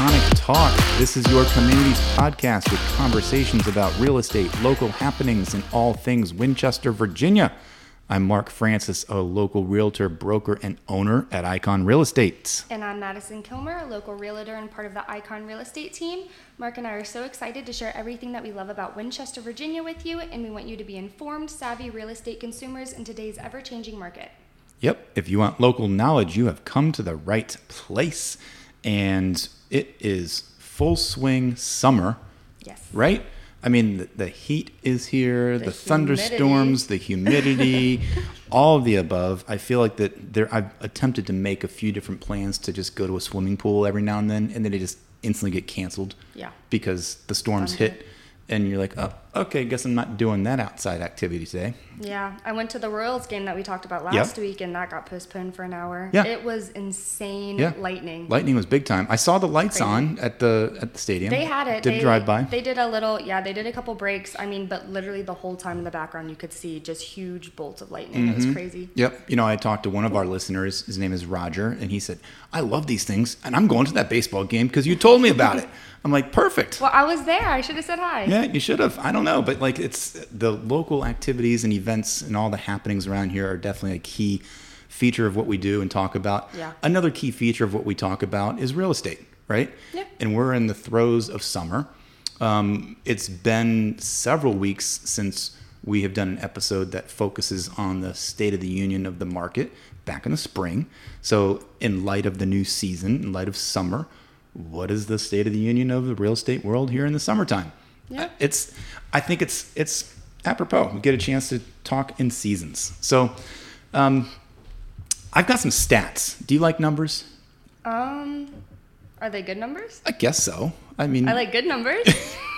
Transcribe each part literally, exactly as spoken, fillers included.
Iconic Talk. This is your community's podcast with conversations about real estate, local happenings, and all things Winchester, Virginia. I'm Mark Francis, a local realtor, broker, and owner at Icon Real Estate. And I'm Madison Kilmer, a local realtor and part of the Icon Real Estate team. Mark and I are so excited to share everything that we love about Winchester, Virginia with you, and we want you to be informed, savvy real estate consumers in today's ever-changing market. Yep, if you want local knowledge, you have come to the right place. And it is full swing summer. Yes. Right? I mean, the, the heat is here, the, the thunderstorms, the humidity, all of the above. I feel like that there. I've attempted to make a few different plans to just go to a swimming pool every now and then, and then they just instantly get canceled. Yeah. Because the storms Thunder. hit, and you're like, oh, okay, guess I'm not doing that outside activity today. Yeah. I went to the Royals game that we talked about last yep. week, and that got postponed for an hour. Yeah. It was insane yeah. lightning. Lightning was big time. I saw the lights Crazy. on at the at the stadium. They had it. Did they, drive by. They did a little, yeah, they did a couple breaks. I mean, but literally the whole time in the background, you could see just huge bolts of lightning. Mm-hmm. It was crazy. Yep. You know, I talked to one of our listeners. His name is Roger, and he said, I love these things, and I'm going to that baseball game because you told me about it. I'm like, perfect. Well, I was there. I should have said hi. Yeah, you should have. I don't know, but like it's the local activities and events and all the happenings around here are definitely a key feature of what we do and talk about. Yeah. Another key feature of what we talk about is real estate, right? Yeah. And we're in the throes of summer. Um, it's been several weeks since we have done an episode that focuses on the state of the union of the market back in the spring. So in light of the new season, in light of summer, what is the state of the union of the real estate world here in the summertime? Yeah. It's, I think it's it's apropos. We get a chance to talk in seasons. So um, I've got some stats. Do you like numbers? Um, are they good numbers? I guess so. I mean, I like good numbers.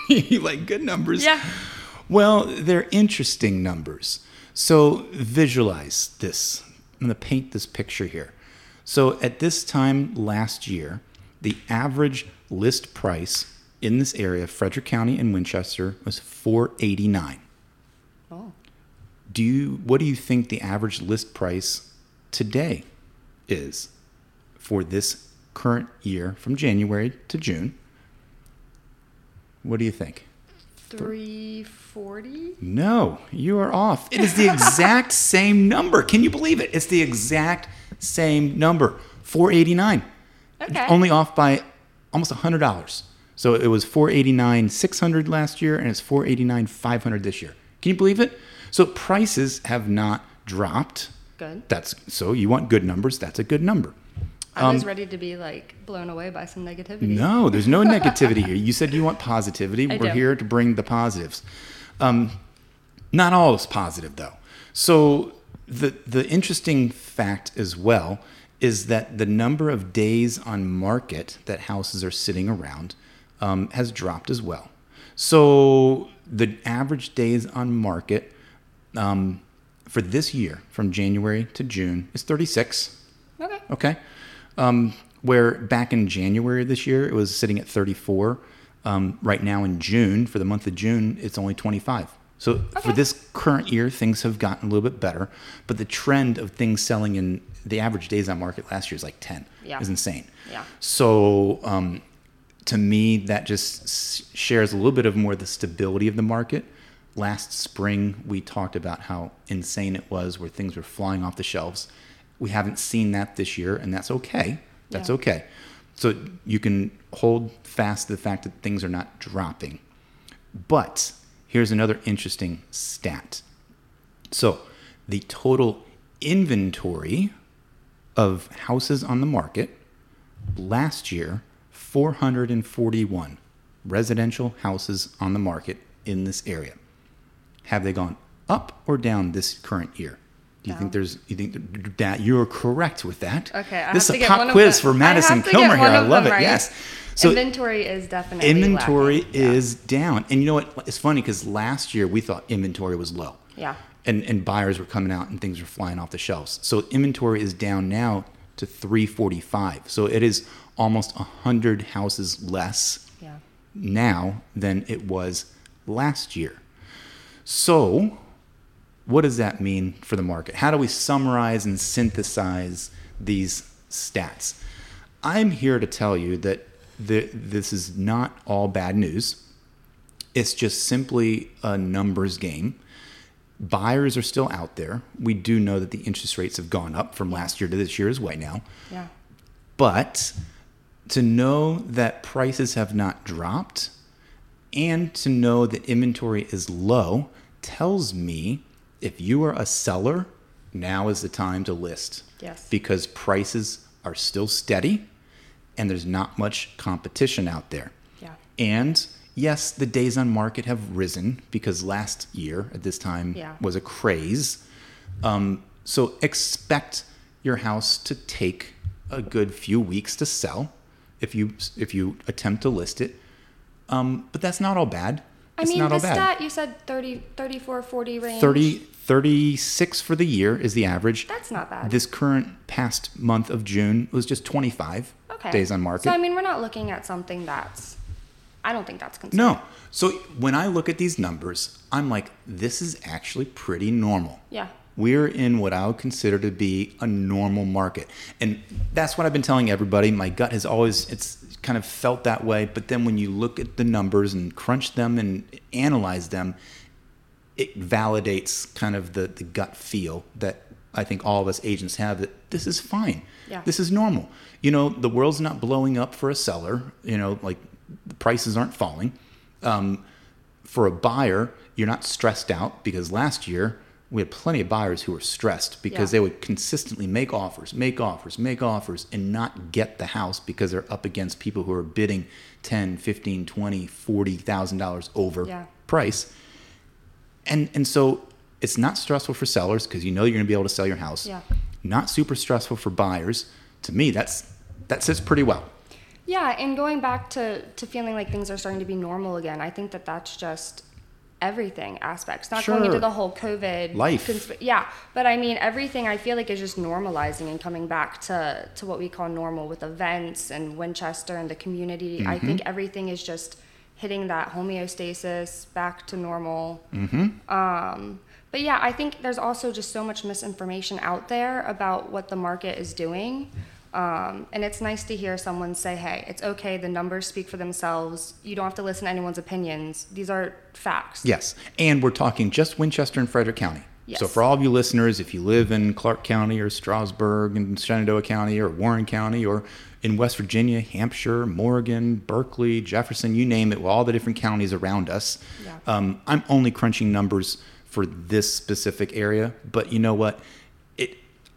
You like good numbers? Yeah. Well, they're interesting numbers. So visualize this. I'm going to paint this picture here. So at this time last year, the average list price in this area, Frederick County and Winchester, was four eighty-nine. Oh. Do you what do you think the average list price today is for this current year from January to June? What do you think? three forty? No, you are off. It is the exact same number. Can you believe it? It's the exact same number. four eighty-nine. Okay. Only off by almost one hundred dollars. So it was four eighty-nine six hundred last year, and it's four eighty-nine five hundred this year. Can you believe it? So prices have not dropped. Good. That's so you want good numbers. That's a good number. I um, was ready to be like blown away by some negativity. No, there's no negativity here. You said you want positivity. I We're do. here to bring the positives. Um, not all is positive though. So the the interesting fact as well is that the number of days on market that houses are sitting around Um, has dropped as well. So the average days on market um, for this year, from January to June, is thirty-six. Okay. Okay. Um, where back in January this year, it was sitting at thirty-four. Um, right now in June, for the month of June, it's only twenty-five. So okay. for this current year, things have gotten a little bit better. But the trend of things selling in the average days on market last year is like ten. Yeah. It's insane. Yeah. So... Um, to me, that just shares a little bit of more the stability of the market. Last spring, we talked about how insane it was, where things were flying off the shelves. We haven't seen that this year, and that's okay. That's yeah. okay. So you can hold fast to the fact that things are not dropping. But here's another interesting stat. So the total inventory of houses on the market last year, four hundred forty-one residential houses on the market in this area. Have they gone up or down this current year? Do you no. think there's, you think that you're correct with that? Okay. I this have is to a pop quiz for Madison Kilmer here. I love it. Right. Yes. So inventory is definitely Inventory lacking. is yeah. down. And you know what? It's funny because last year we thought inventory was low. Yeah. And, and buyers were coming out and things were flying off the shelves. So inventory is down now to three forty-five. So it is almost one hundred houses less yeah. now than it was last year. So what does that mean for the market? How do we summarize and synthesize these stats? I'm here to tell you that the, this is not all bad news. It's just simply a numbers game. Buyers are still out there. We do know that the interest rates have gone up from last year to this year as well now. Yeah. But to know that prices have not dropped and to know that inventory is low tells me if you are a seller, now is the time to list. Yes. Because prices are still steady and there's not much competition out there. Yeah. And yes, the days on market have risen because last year at this time yeah. was a craze. Um, so expect your house to take a good few weeks to sell if you if you attempt to list it. Um, but that's not all bad. I it's mean, not the all bad. Stat, you said thirty, thirty-four, forty range. thirty, thirty-six for the year is the average. That's not bad. This current past month of June was just twenty-five okay. days on market. So, I mean, we're not looking at something that's... I don't think that's concerning. No. So when I look at these numbers, I'm like, this is actually pretty normal. Yeah. We're in what I would consider to be a normal market. And that's what I've been telling everybody. My gut has always, it's kind of felt that way. But then when you look at the numbers and crunch them and analyze them, it validates kind of the, the gut feel that I think all of us agents have that this is fine. Yeah. This is normal. You know, the world's not blowing up for a seller, you know, like, the prices aren't falling. Um, for a buyer, you're not stressed out because last year we had plenty of buyers who were stressed because yeah. they would consistently make offers, make offers, make offers, and not get the house because they're up against people who are bidding ten, fifteen, twenty, forty thousand dollars over yeah. price. And and so it's not stressful for sellers because you know you're going to be able to sell your house. Yeah. Not super stressful for buyers. To me, that's that sits pretty well. Yeah, and going back to, to feeling like things are starting to be normal again, I think that that's just everything aspects. Not sure. going into the whole COVID. Life. Consp- yeah, but I mean, everything I feel like is just normalizing and coming back to, to what we call normal with events and Winchester and the community. Mm-hmm. I think everything is just hitting that homeostasis, back to normal. Mm-hmm. Um, but yeah, I think there's also just so much misinformation out there about what the market is doing. Um, and it's nice to hear someone say, hey, it's okay. The numbers speak for themselves. You don't have to listen to anyone's opinions. These are facts. Yes. And we're talking just Winchester and Frederick County. Yes. So for all of you listeners, if you live in Clark County or Strasburg and Shenandoah County or Warren County or in West Virginia, Hampshire, Morgan, Berkeley, Jefferson, you name it, well, all the different counties around us. Yeah. Um, I'm only crunching numbers for this specific area, but you know what?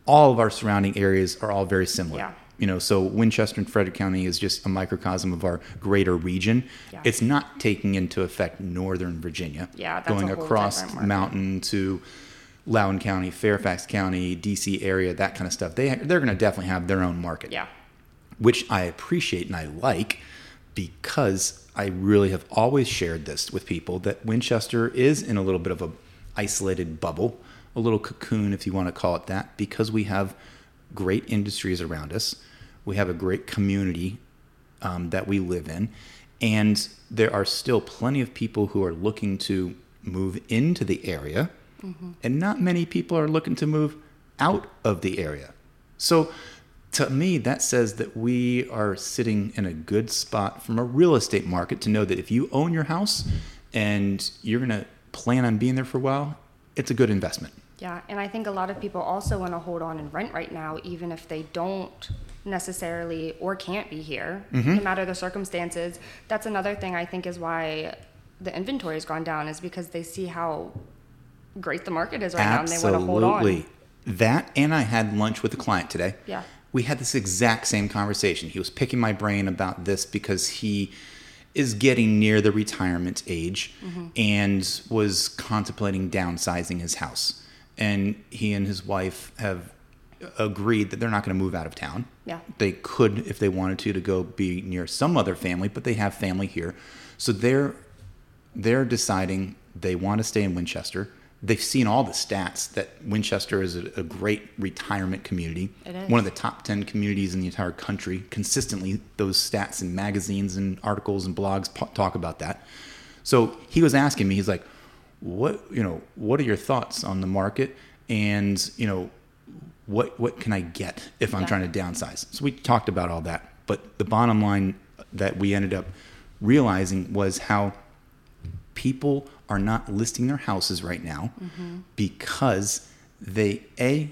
All of our surrounding areas are all very similar. Yeah. You know, so Winchester and Frederick County is just a microcosm of our greater region. Yeah. It's not taking into effect northern Virginia. Yeah, that's going a whole across the mountain to Loudoun County, Fairfax County, D C area, that kind of stuff. They they're going to definitely have their own market. Yeah. Which I appreciate and I like because I really have always shared this with people that Winchester is in a little bit of a isolated bubble. A little cocoon, if you want to call it that, because we have great industries around us. We have a great community um, that we live in. And there are still plenty of people who are looking to move into the area. Mm-hmm. And not many people are looking to move out of the area. So to me, that says that we are sitting in a good spot from a real estate market to know that if you own your house and you're going to plan on being there for a while, it's a good investment. Yeah, and I think a lot of people also want to hold on and rent right now, even if they don't necessarily or can't be here, mm-hmm. no matter the circumstances. That's another thing I think is why the inventory has gone down is because they see how great the market is right Absolutely. Now and they want to hold on. That, and I had lunch with a client today. Yeah. We had this exact same conversation. He was picking my brain about this because he is getting near the retirement age mm-hmm. and was contemplating downsizing his house. And he and his wife have agreed that they're not going to move out of town. Yeah. They could, if they wanted to, to go be near some other family, but they have family here. So they're they're deciding they want to stay in Winchester. They've seen all the stats that Winchester is a, a great retirement community. It is. One of the top ten communities in the entire country. Consistently, those stats in magazines and articles and blogs po- talk about that. So he was asking me, he's like, what, you know, what are your thoughts on the market? And, you know, what, what can I get if I'm yeah. trying to downsize? So we talked about all that. But the bottom line that we ended up realizing was how people are not listing their houses right now mm-hmm. because they, A,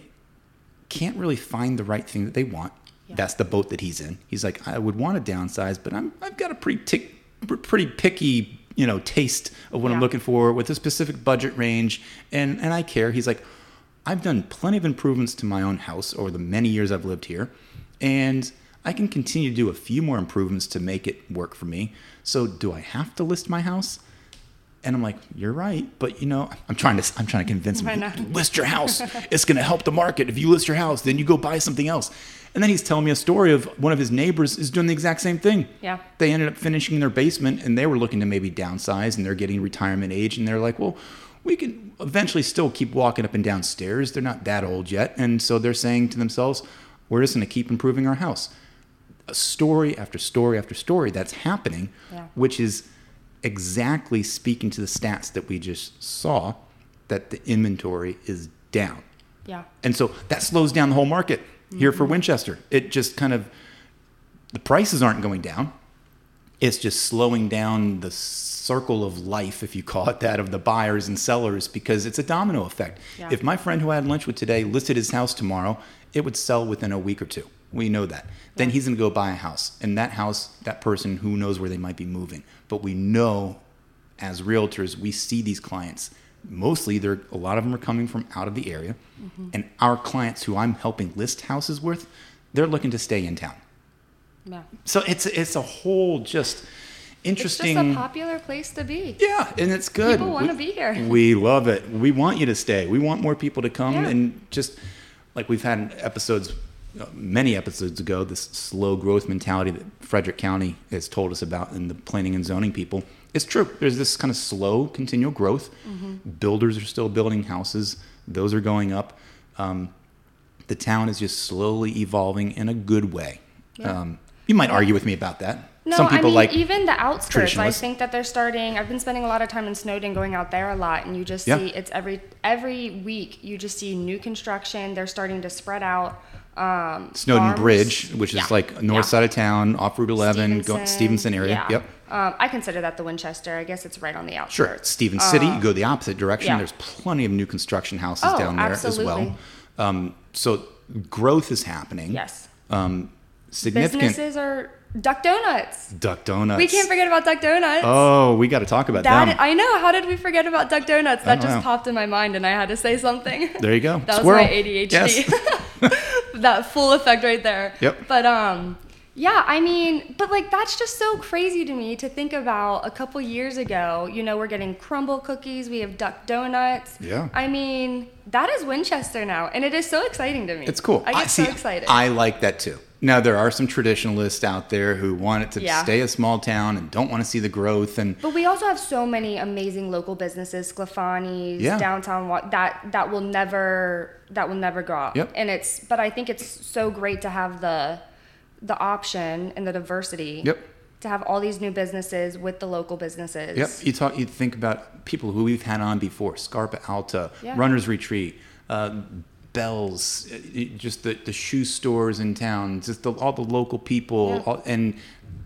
can't really find the right thing that they want. Yeah. That's the boat that he's in. He's like, I would want to downsize, but I'm, I've got a pretty tick, pretty picky, you know, taste of what yeah. I'm looking for with a specific budget range. And, and I care. He's like, I've done plenty of improvements to my own house over the many years I've lived here. And I can continue to do a few more improvements to make it work for me. So do I have to list my house? And I'm like, you're right, but you know, I'm trying to, I'm trying to convince him, list your house. It's going to help the market. If you list your house, then you go buy something else. And then he's telling me a story of one of his neighbors is doing the exact same thing. Yeah. They ended up finishing their basement and they were looking to maybe downsize and they're getting retirement age. And they're like, well, we can eventually still keep walking up and down stairs. They're not that old yet. And so they're saying to themselves, we're just going to keep improving our house. A story after story after story that's happening, yeah. which is exactly speaking to the stats that we just saw, that the inventory is down. Yeah. And so that slows down the whole market mm-hmm. here for Winchester. It just kind of, the prices aren't going down. It's just slowing down the circle of life, if you call it that, of the buyers and sellers, because it's a domino effect. Yeah. If my friend who I had lunch with today listed his house tomorrow, it would sell within a week or two. We know that. Then he's going to go buy a house. And that house, that person, who knows where they might be moving. But we know as realtors, we see these clients. Mostly, they're a lot of them are coming from out of the area. Mm-hmm. And our clients who I'm helping list houses with, they're looking to stay in town. Yeah. So it's it's a whole just interesting. It's just a popular place to be. Yeah, and it's good. People want to be here. We love it. We want you to stay. We want more people to come. Yeah. And just like we've had episodes many episodes ago, this slow growth mentality that Frederick County has told us about in the planning and zoning people, it's true. There's this kind of slow, continual growth. Mm-hmm. Builders are still building houses. Those are going up. Um, the town is just slowly evolving in a good way. Yeah. Um, you might argue with me about that. No, Some people I mean, like even the outskirts, I think that they're starting, I've been spending a lot of time in Snowden going out there a lot, and you just yeah. see, it's every every week, you just see new construction. They're starting to spread out. Um, Snowden farms. Bridge, which yeah. is like north yeah. side of town, off Route eleven, Stevenson, go, Stevenson area. Yeah. Yep. Um, I consider that the Winchester. I guess it's right on the outskirts. Sure, it's Steven um, City. You go the opposite direction. Yeah. There's plenty of new construction houses oh, down there absolutely. As well. Um, so growth is happening. Yes. Um, significant. Businesses are... Duck Donuts. Duck Donuts. We can't forget about Duck Donuts. Oh, we got to talk about that. Them. I know. How did we forget about Duck Donuts? That just know. popped in my mind, and I had to say something. There you go. That Squirrel. was my A D H D. Yes. That full effect right there. Yep. But um, yeah, I mean, but like that's just so crazy to me to think about. A couple years ago, you know, we're getting Crumble cookies. We have Duck Donuts. Yeah. I mean, that is Winchester now, and it is so exciting to me. It's cool. I get I, so see, excited. I like that too. Now, there are some traditionalists out there who want it to yeah. stay a small town and don't want to see the growth. And But we also have so many amazing local businesses, Sclafani's, yeah. downtown, that that will never that will never grow up. Yep. And it's but I think it's so great to have the the option and the diversity yep. to have all these new businesses with the local businesses. Yep. You talk you think about people who we've had on before, Scarpa Alta, yeah. Runner's Retreat, uh Bells, just the, the shoe stores in town, just the, all the local people, yeah. all, and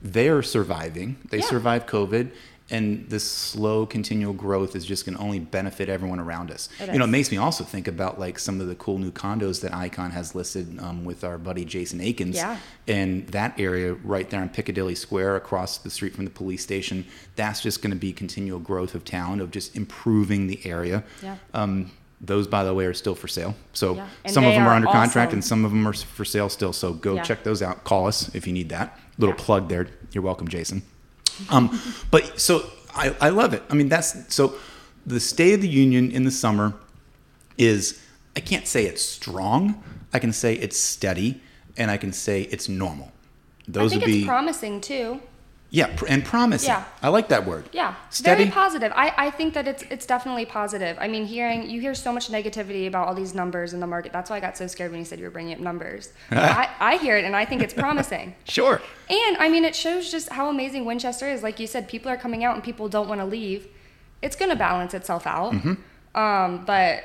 they're surviving. They yeah. survived COVID, and this slow, continual growth is just going to only benefit everyone around us. It you is. know, it makes me also think about like some of the cool new condos that Icon has listed um, with our buddy Jason Akins, yeah. and that area right there in Piccadilly Square, across the street from the police station. That's just going to be continual growth of town, of just improving the area. Yeah. Um, Those, by the way, are still for sale. So yeah. some of them are, are under awesome. contract and some of them are for sale still. So go yeah. check those out. Call us if you need that. Little yeah. plug there. You're welcome, Jason. Um, but so I, I love it. I mean, that's so the State of the Union in the summer is, I can't say it's strong. I can say it's steady and I can say it's normal. Those I think would it's be promising too. Yeah, and promising. Yeah. I like that word. Yeah, Steady. Very positive. I, I think that it's it's definitely positive. I mean, hearing you hear so much negativity about all these numbers in the market. That's why I got so scared when you said you were bringing up numbers. I, I hear it, and I think it's promising. Sure. And, I mean, it shows just how amazing Winchester is. Like you said, people are coming out, and people don't want to leave. It's going to balance itself out. Mm-hmm. Um, but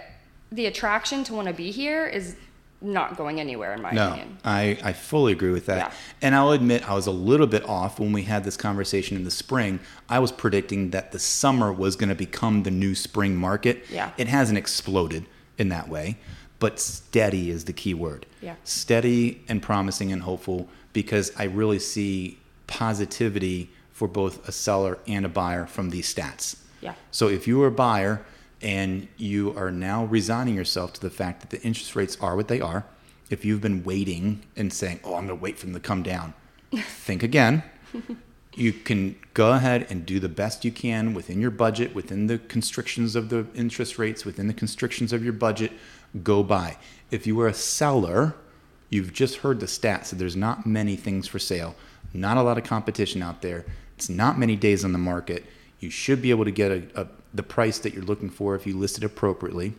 the attraction to want to be here is not going anywhere, in my no, opinion. No, I, I fully agree with that. Yeah. And I'll admit I was a little bit off when we had this conversation in the spring. I was predicting that the summer was going to become the new spring market. Yeah. It hasn't exploded in that way, but steady is the key word. Yeah. Steady and promising and hopeful, because I really see positivity for both a seller and a buyer from these stats. Yeah. So if you were a buyer and you are now resigning yourself to the fact that the interest rates are what they are, if you've been waiting and saying, oh, I'm going to wait for them to come down, think again. You can go ahead and do the best you can within your budget, within the constrictions of the interest rates, within the constrictions of your budget, go buy. If you were a seller, you've just heard the stats that there's not many things for sale, not a lot of competition out there. It's not many days on the market. You should be able to get a, a, the price that you're looking for if you list it appropriately.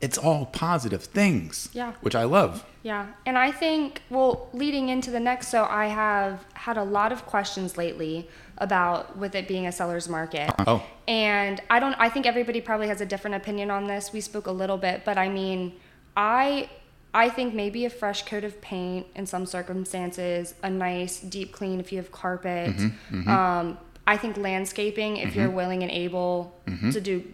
It's all positive things, yeah, which I love. Yeah. And I think, well, leading into the next, so I have had a lot of questions lately about with it being a seller's market. Oh. And I don't, I think everybody probably has a different opinion on this. We spoke a little bit, but I mean, I, I think maybe a fresh coat of paint in some circumstances, a nice deep clean if you have carpet, mm-hmm, mm-hmm. um, I think landscaping, if mm-hmm. you're willing and able mm-hmm. to do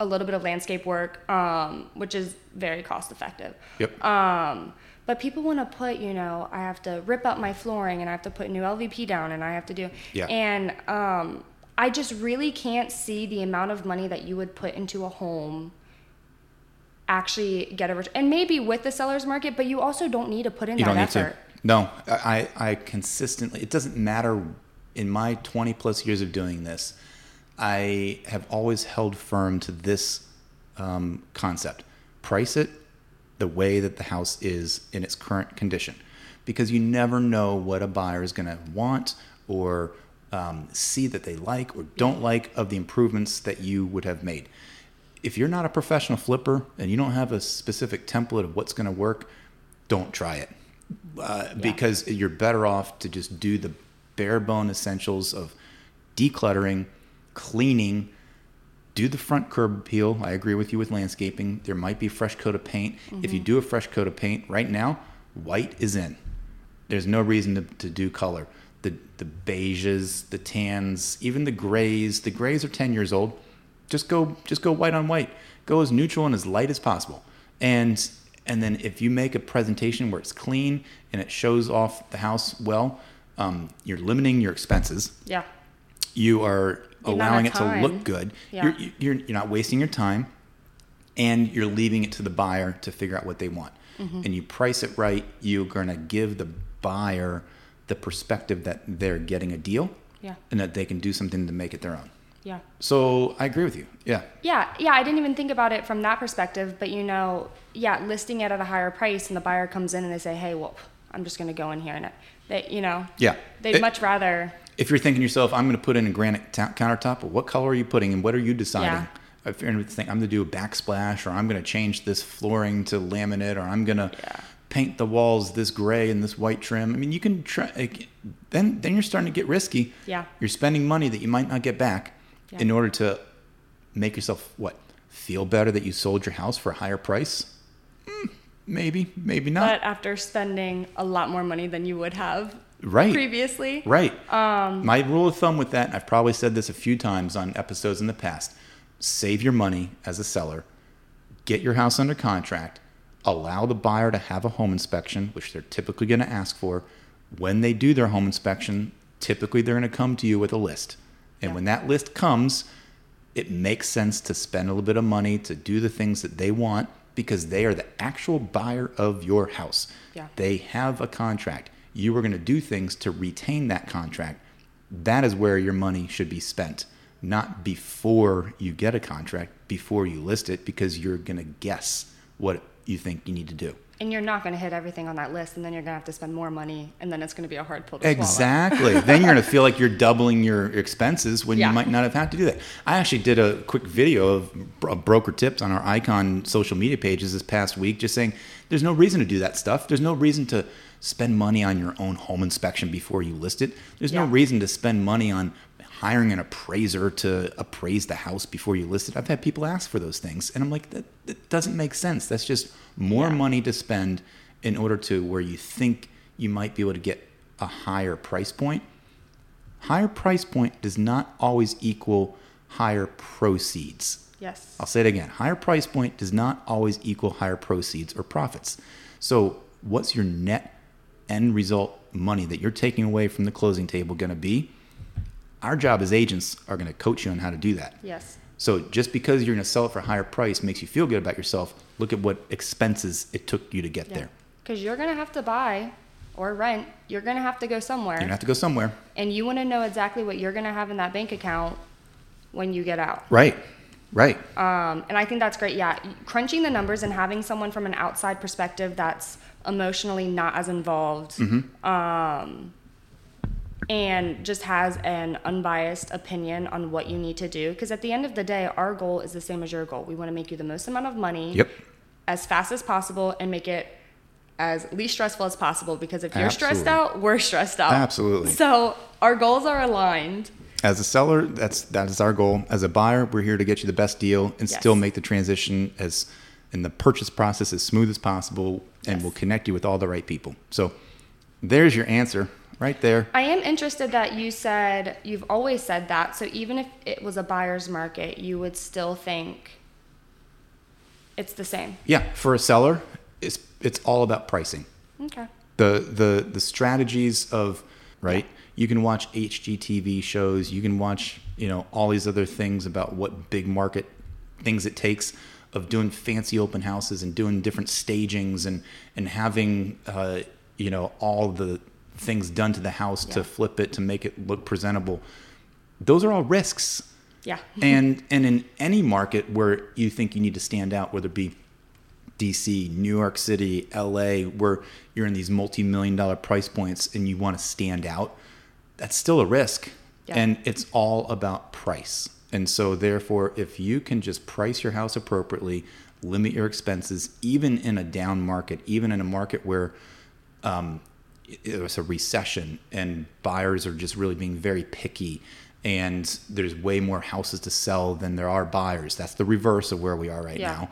a little bit of landscape work, um, which is very cost effective. Yep. Um, but people want to put, you know, I have to rip up my flooring and I have to put new L V P down and I have to do, yeah. and um, I just really can't see the amount of money that you would put into a home actually get a return. And maybe with the seller's market, but you also don't need to put in you that effort. You don't need to. No, I, I consistently, it doesn't matter. In my twenty plus years of doing this, I have always held firm to this um, concept. Price it the way that the house is in its current condition, because you never know what a buyer is going to want or um, see that they like or don't like of the improvements that you would have made. If you're not a professional flipper and you don't have a specific template of what's going to work, don't try it uh, yeah. because you're better off to just do the bare bone essentials of decluttering, cleaning, do the front curb appeal. I agree with you with landscaping. There might be a fresh coat of paint. Mm-hmm. If you do a fresh coat of paint right now, white is in. There's no reason to, to do color. The the beiges, the tans, even the grays. The grays are ten years old. Just go just go white on white. Go as neutral and as light as possible. And and then if you make a presentation where it's clean and it shows off the house well, Um, you're limiting your expenses. Yeah. You are the allowing it to look good. Yeah. You're, you're, you're not wasting your time, and you're leaving it to the buyer to figure out what they want. Mm-hmm. And you price it right. You're going to give the buyer the perspective that they're getting a deal, yeah, and that they can do something to make it their own. Yeah. So I agree with you. Yeah. Yeah. Yeah. I didn't even think about it from that perspective, but you know, yeah, listing it at a higher price and the buyer comes in and they say, hey, well, I'm just going to go in here and that, you know, yeah, they'd it, much rather. If you're thinking to yourself, I'm going to put in a granite t- countertop, well, what color are you putting and what are you deciding? Yeah. If you're thinking, I'm going to do a backsplash, or I'm going to change this flooring to laminate, or I'm going to yeah. paint the walls this gray and this white trim. I mean, you can try, like, then, then you're starting to get risky. Yeah. You're spending money that you might not get back yeah. in order to make yourself, what, feel better that you sold your house for a higher price? Mm. Maybe, maybe not. But after spending a lot more money than you would have right. previously. Right. Um, My rule of thumb with that, and I've probably said this a few times on episodes in the past, save your money as a seller, get your house under contract, allow the buyer to have a home inspection, which they're typically going to ask for. When they do their home inspection, typically they're going to come to you with a list. And yeah. when that list comes, it makes sense to spend a little bit of money to do the things that they want, because they are the actual buyer of your house. Yeah. They have a contract. You are going to do things to retain that contract. That is where your money should be spent, not before you get a contract, before you list it, because you're going to guess what you think you need to do. And you're not going to hit everything on that list, and then you're going to have to spend more money, and then it's going to be a hard pull to swallow. Exactly. Then you're going to feel like you're doubling your expenses when yeah. you might not have had to do that. I actually did a quick video of broker tips on our Icon social media pages this past week, just saying there's no reason to do that stuff. There's no reason to spend money on your own home inspection before you list it. There's yeah. no reason to spend money on hiring an appraiser to appraise the house before you list it. I've had people ask for those things, and I'm like, that, that doesn't make sense. That's just more yeah. money to spend in order to where you think you might be able to get a higher price point. Higher price point does not always equal higher proceeds. Yes. I'll say it again. Higher price point does not always equal higher proceeds or profits. So what's your net end result money that you're taking away from the closing table going to be? Our job as agents are going to coach you on how to do that. Yes. So just because you're going to sell it for a higher price makes you feel good about yourself. Look at what expenses it took you to get yeah. there. Because you're going to have to buy or rent. You're going to have to go somewhere. You're going to have to go somewhere. And you want to know exactly what you're going to have in that bank account when you get out. Right. Right. Um, and I think that's great. Yeah. Crunching the numbers and having someone from an outside perspective that's emotionally not as involved mm-hmm. um, and just has an unbiased opinion on what you need to do. Because at the end of the day, our goal is the same as your goal. We want to make you the most amount of money yep. as fast as possible and make it as least stressful as possible. Because if you're Absolutely. stressed out, we're stressed out. Absolutely. So our goals are aligned. As a seller, that's that is our goal. As a buyer, we're here to get you the best deal and yes. still make the transition as in the purchase process as smooth as possible, and yes. we'll connect you with all the right people. So there's your answer right there. I am interested that you said you've always said that. So even if it was a buyer's market, you would still think it's the same. Yeah, for a seller, it's it's all about pricing. Okay. The the the strategies of right. Yeah. You can watch H G T V shows. You can watch, you know, all these other things about what big market things it takes of doing fancy open houses and doing different stagings and and having, uh, you know, all the things done to the house yeah. to flip it, to make it look presentable. Those are all risks. Yeah. and and in any market where you think you need to stand out, whether it be D C, New York City, L A, where you're in these multi-million dollar price points and you want to stand out, that's still a risk yeah. and it's all about price. And so therefore, if you can just price your house appropriately, limit your expenses, even in a down market, even in a market where um, it was a recession and buyers are just really being very picky and there's way more houses to sell than there are buyers. That's the reverse of where we are right yeah.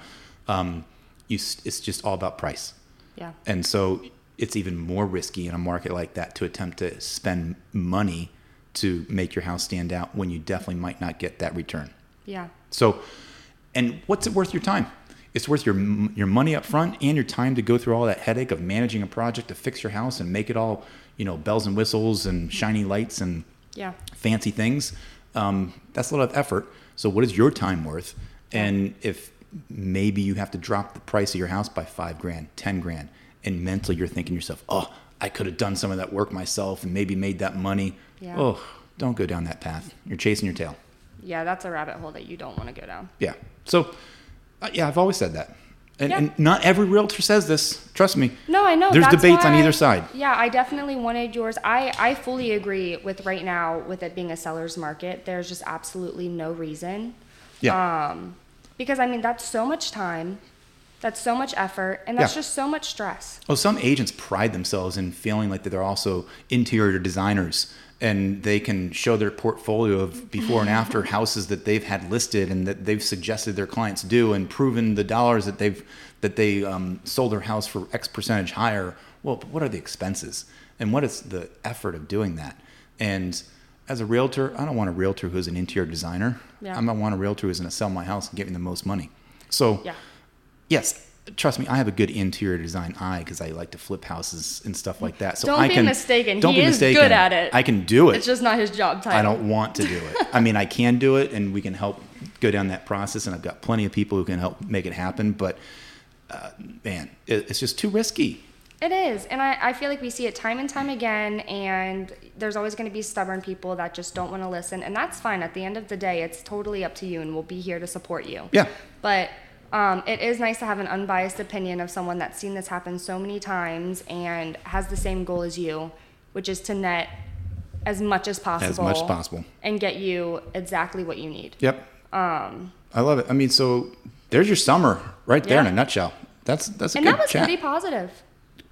now. Um, you, it's just all about price. Yeah. And so it's even more risky in a market like that to attempt to spend money to make your house stand out when you definitely might not get that return. Yeah. So, and what's it worth your time? It's worth your your money up front and your time to go through all that headache of managing a project to fix your house and make it all, you know, bells and whistles and shiny lights and yeah. fancy things. Um, that's a lot of effort. So what is your time worth? And if maybe you have to drop the price of your house by five grand, ten grand, and mentally you're thinking to yourself, oh, I could have done some of that work myself and maybe made that money. Yeah. Oh, don't go down that path. You're chasing your tail. Yeah, that's a rabbit hole that you don't want to go down. Yeah. So, uh, yeah, I've always said that. And, yeah. and not every realtor says this. Trust me. No, I know. There's that's debates why, on either side. Yeah, I definitely wanted yours. I, I fully agree with right now with it being a seller's market. There's just absolutely no reason. Yeah. Um, because, I mean, that's so much time. That's so much effort, and that's yeah. just so much stress. Oh, some agents pride themselves in feeling like that they're also interior designers, and they can show their portfolio of before and after houses that they've had listed and that they've suggested their clients do, and proven the dollars that they've that they um, sold their house for X percentage higher. Well, but what are the expenses, and what is the effort of doing that? And as a realtor, I don't want a realtor who's an interior designer. Yeah. I want a realtor who's going to sell my house and get me the most money. So. Yeah. Yes, trust me, I have a good interior design eye because I like to flip houses and stuff like that. So don't I be can, mistaken. Don't he be is mistaken. Good at it. I can do it. It's just not his job title. I don't want to do it. I mean, I can do it, and we can help go down that process, and I've got plenty of people who can help make it happen. But, uh, man, it, it's just too risky. It is, and I, I feel like we see it time and time again, and there's always going to be stubborn people that just don't want to listen, and that's fine. At the end of the day, it's totally up to you, and we'll be here to support you. Yeah. But Um, it is nice to have an unbiased opinion of someone that's seen this happen so many times and has the same goal as you, which is to net as much as possible. As much as possible. And get you exactly what you need. Yep. Um, I love it. I mean, so there's your summer right there yeah. in a nutshell. That's that's a and good chat. And that was pretty positive.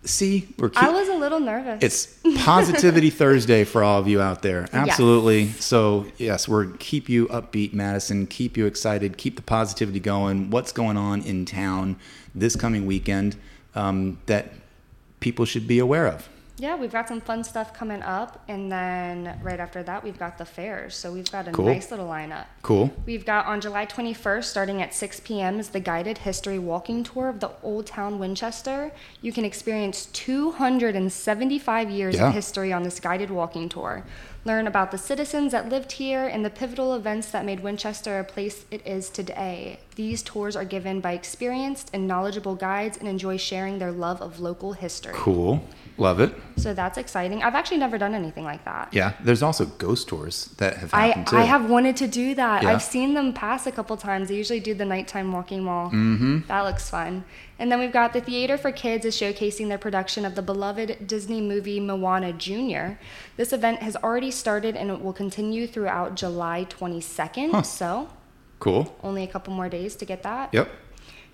See, we're cute. I was a little nervous. It's Positivity Thursday for all of you out there. Absolutely. Yes. So, yes, we're keep you upbeat, Madison. Keep you excited. Keep the positivity going. What's going on in town this coming weekend um, that people should be aware of? Yeah, we've got some fun stuff coming up. And then right after that, we've got the fairs. So we've got a cool. nice little lineup. Cool. We've got on July twenty-first, starting at six p.m., is the guided history walking tour of the Old Town Winchester. You can experience two hundred seventy-five years yeah. of history on this guided walking tour. Learn about the citizens that lived here and the pivotal events that made Winchester a place it is today. These tours are given by experienced and knowledgeable guides and enjoy sharing their love of local history. Cool. Love it. So that's exciting. I've actually never done anything like that. Yeah. There's also ghost tours that have happened I, too. I have wanted to do that. Yeah. I've seen them pass a couple times. They usually do the nighttime walking mall. Mm-hmm. That looks fun. And then we've got the Theater for Kids is showcasing their production of the beloved Disney movie Moana Junior This event has already started and it will continue throughout July twenty-second. Huh. So cool. Only a couple more days to get that. Yep.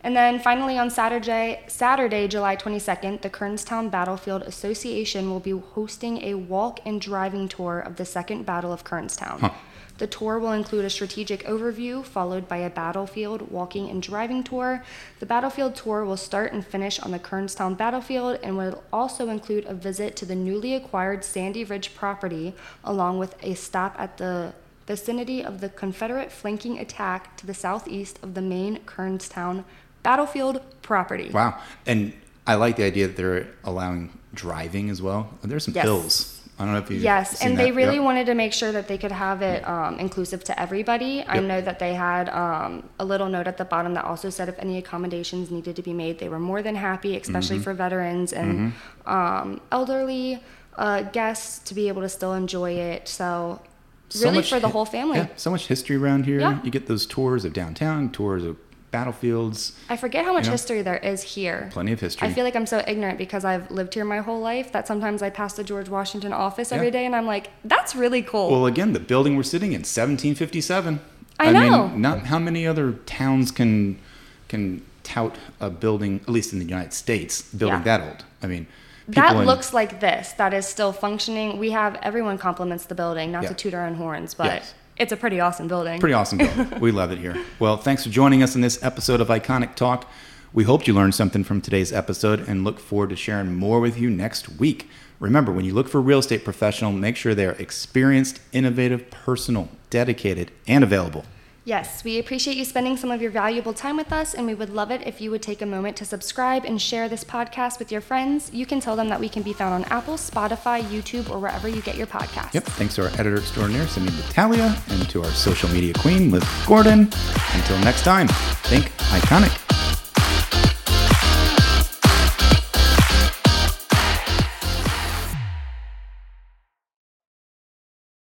And then finally on Saturday, Saturday, July twenty-second, the Kernstown Battlefield Association will be hosting a walk and driving tour of the Second Battle of Kernstown. Huh. The tour will include a strategic overview followed by a battlefield walking and driving tour. The battlefield tour will start and finish on the Kernstown Battlefield and will also include a visit to the newly acquired Sandy Ridge property along with a stop at the vicinity of the Confederate flanking attack to the southeast of the main Kernstown Battlefield property. Wow. And I like the idea that they're allowing driving as well. There's some yes. hills. I don't know if you've Yes, seen and that. They really yep. wanted to make sure that they could have it um, inclusive to everybody. Yep. I know that they had um, a little note at the bottom that also said if any accommodations needed to be made, they were more than happy, especially mm-hmm. for veterans and mm-hmm. um, elderly uh, guests to be able to still enjoy it. So... So really much, for the whole family. Yeah, so much history around here. Yeah. You get those tours of downtown, tours of battlefields. I forget how much you know? history there is here. Plenty of history. I feel like I'm so ignorant because I've lived here my whole life that sometimes I pass the George Washington office yeah. every day and I'm like, that's really cool. Well, again, the building we're sitting in, seventeen fifty-seven. I, I know. Mean, not how many other towns can can tout a building, at least in the United States, building yeah. that old. I mean... People that in, looks like this. That is still functioning. We have everyone compliments the building, not yeah. to toot our own horns, but yes. it's a pretty awesome building. Pretty awesome building. We love it here. Well, thanks for joining us in this episode of Iconic Talk. We hope you learned something from today's episode and look forward to sharing more with you next week. Remember, when you look for a real estate professional, make sure they are experienced, innovative, personal, dedicated, and available. Yes, we appreciate you spending some of your valuable time with us, and we would love it if you would take a moment to subscribe and share this podcast with your friends. You can tell them that we can be found on Apple, Spotify, YouTube, or wherever you get your podcasts. Yep, thanks to our editor extraordinaire, Sammy Battaglia, and to our social media queen, Liz Gordon. Until next time, think iconic.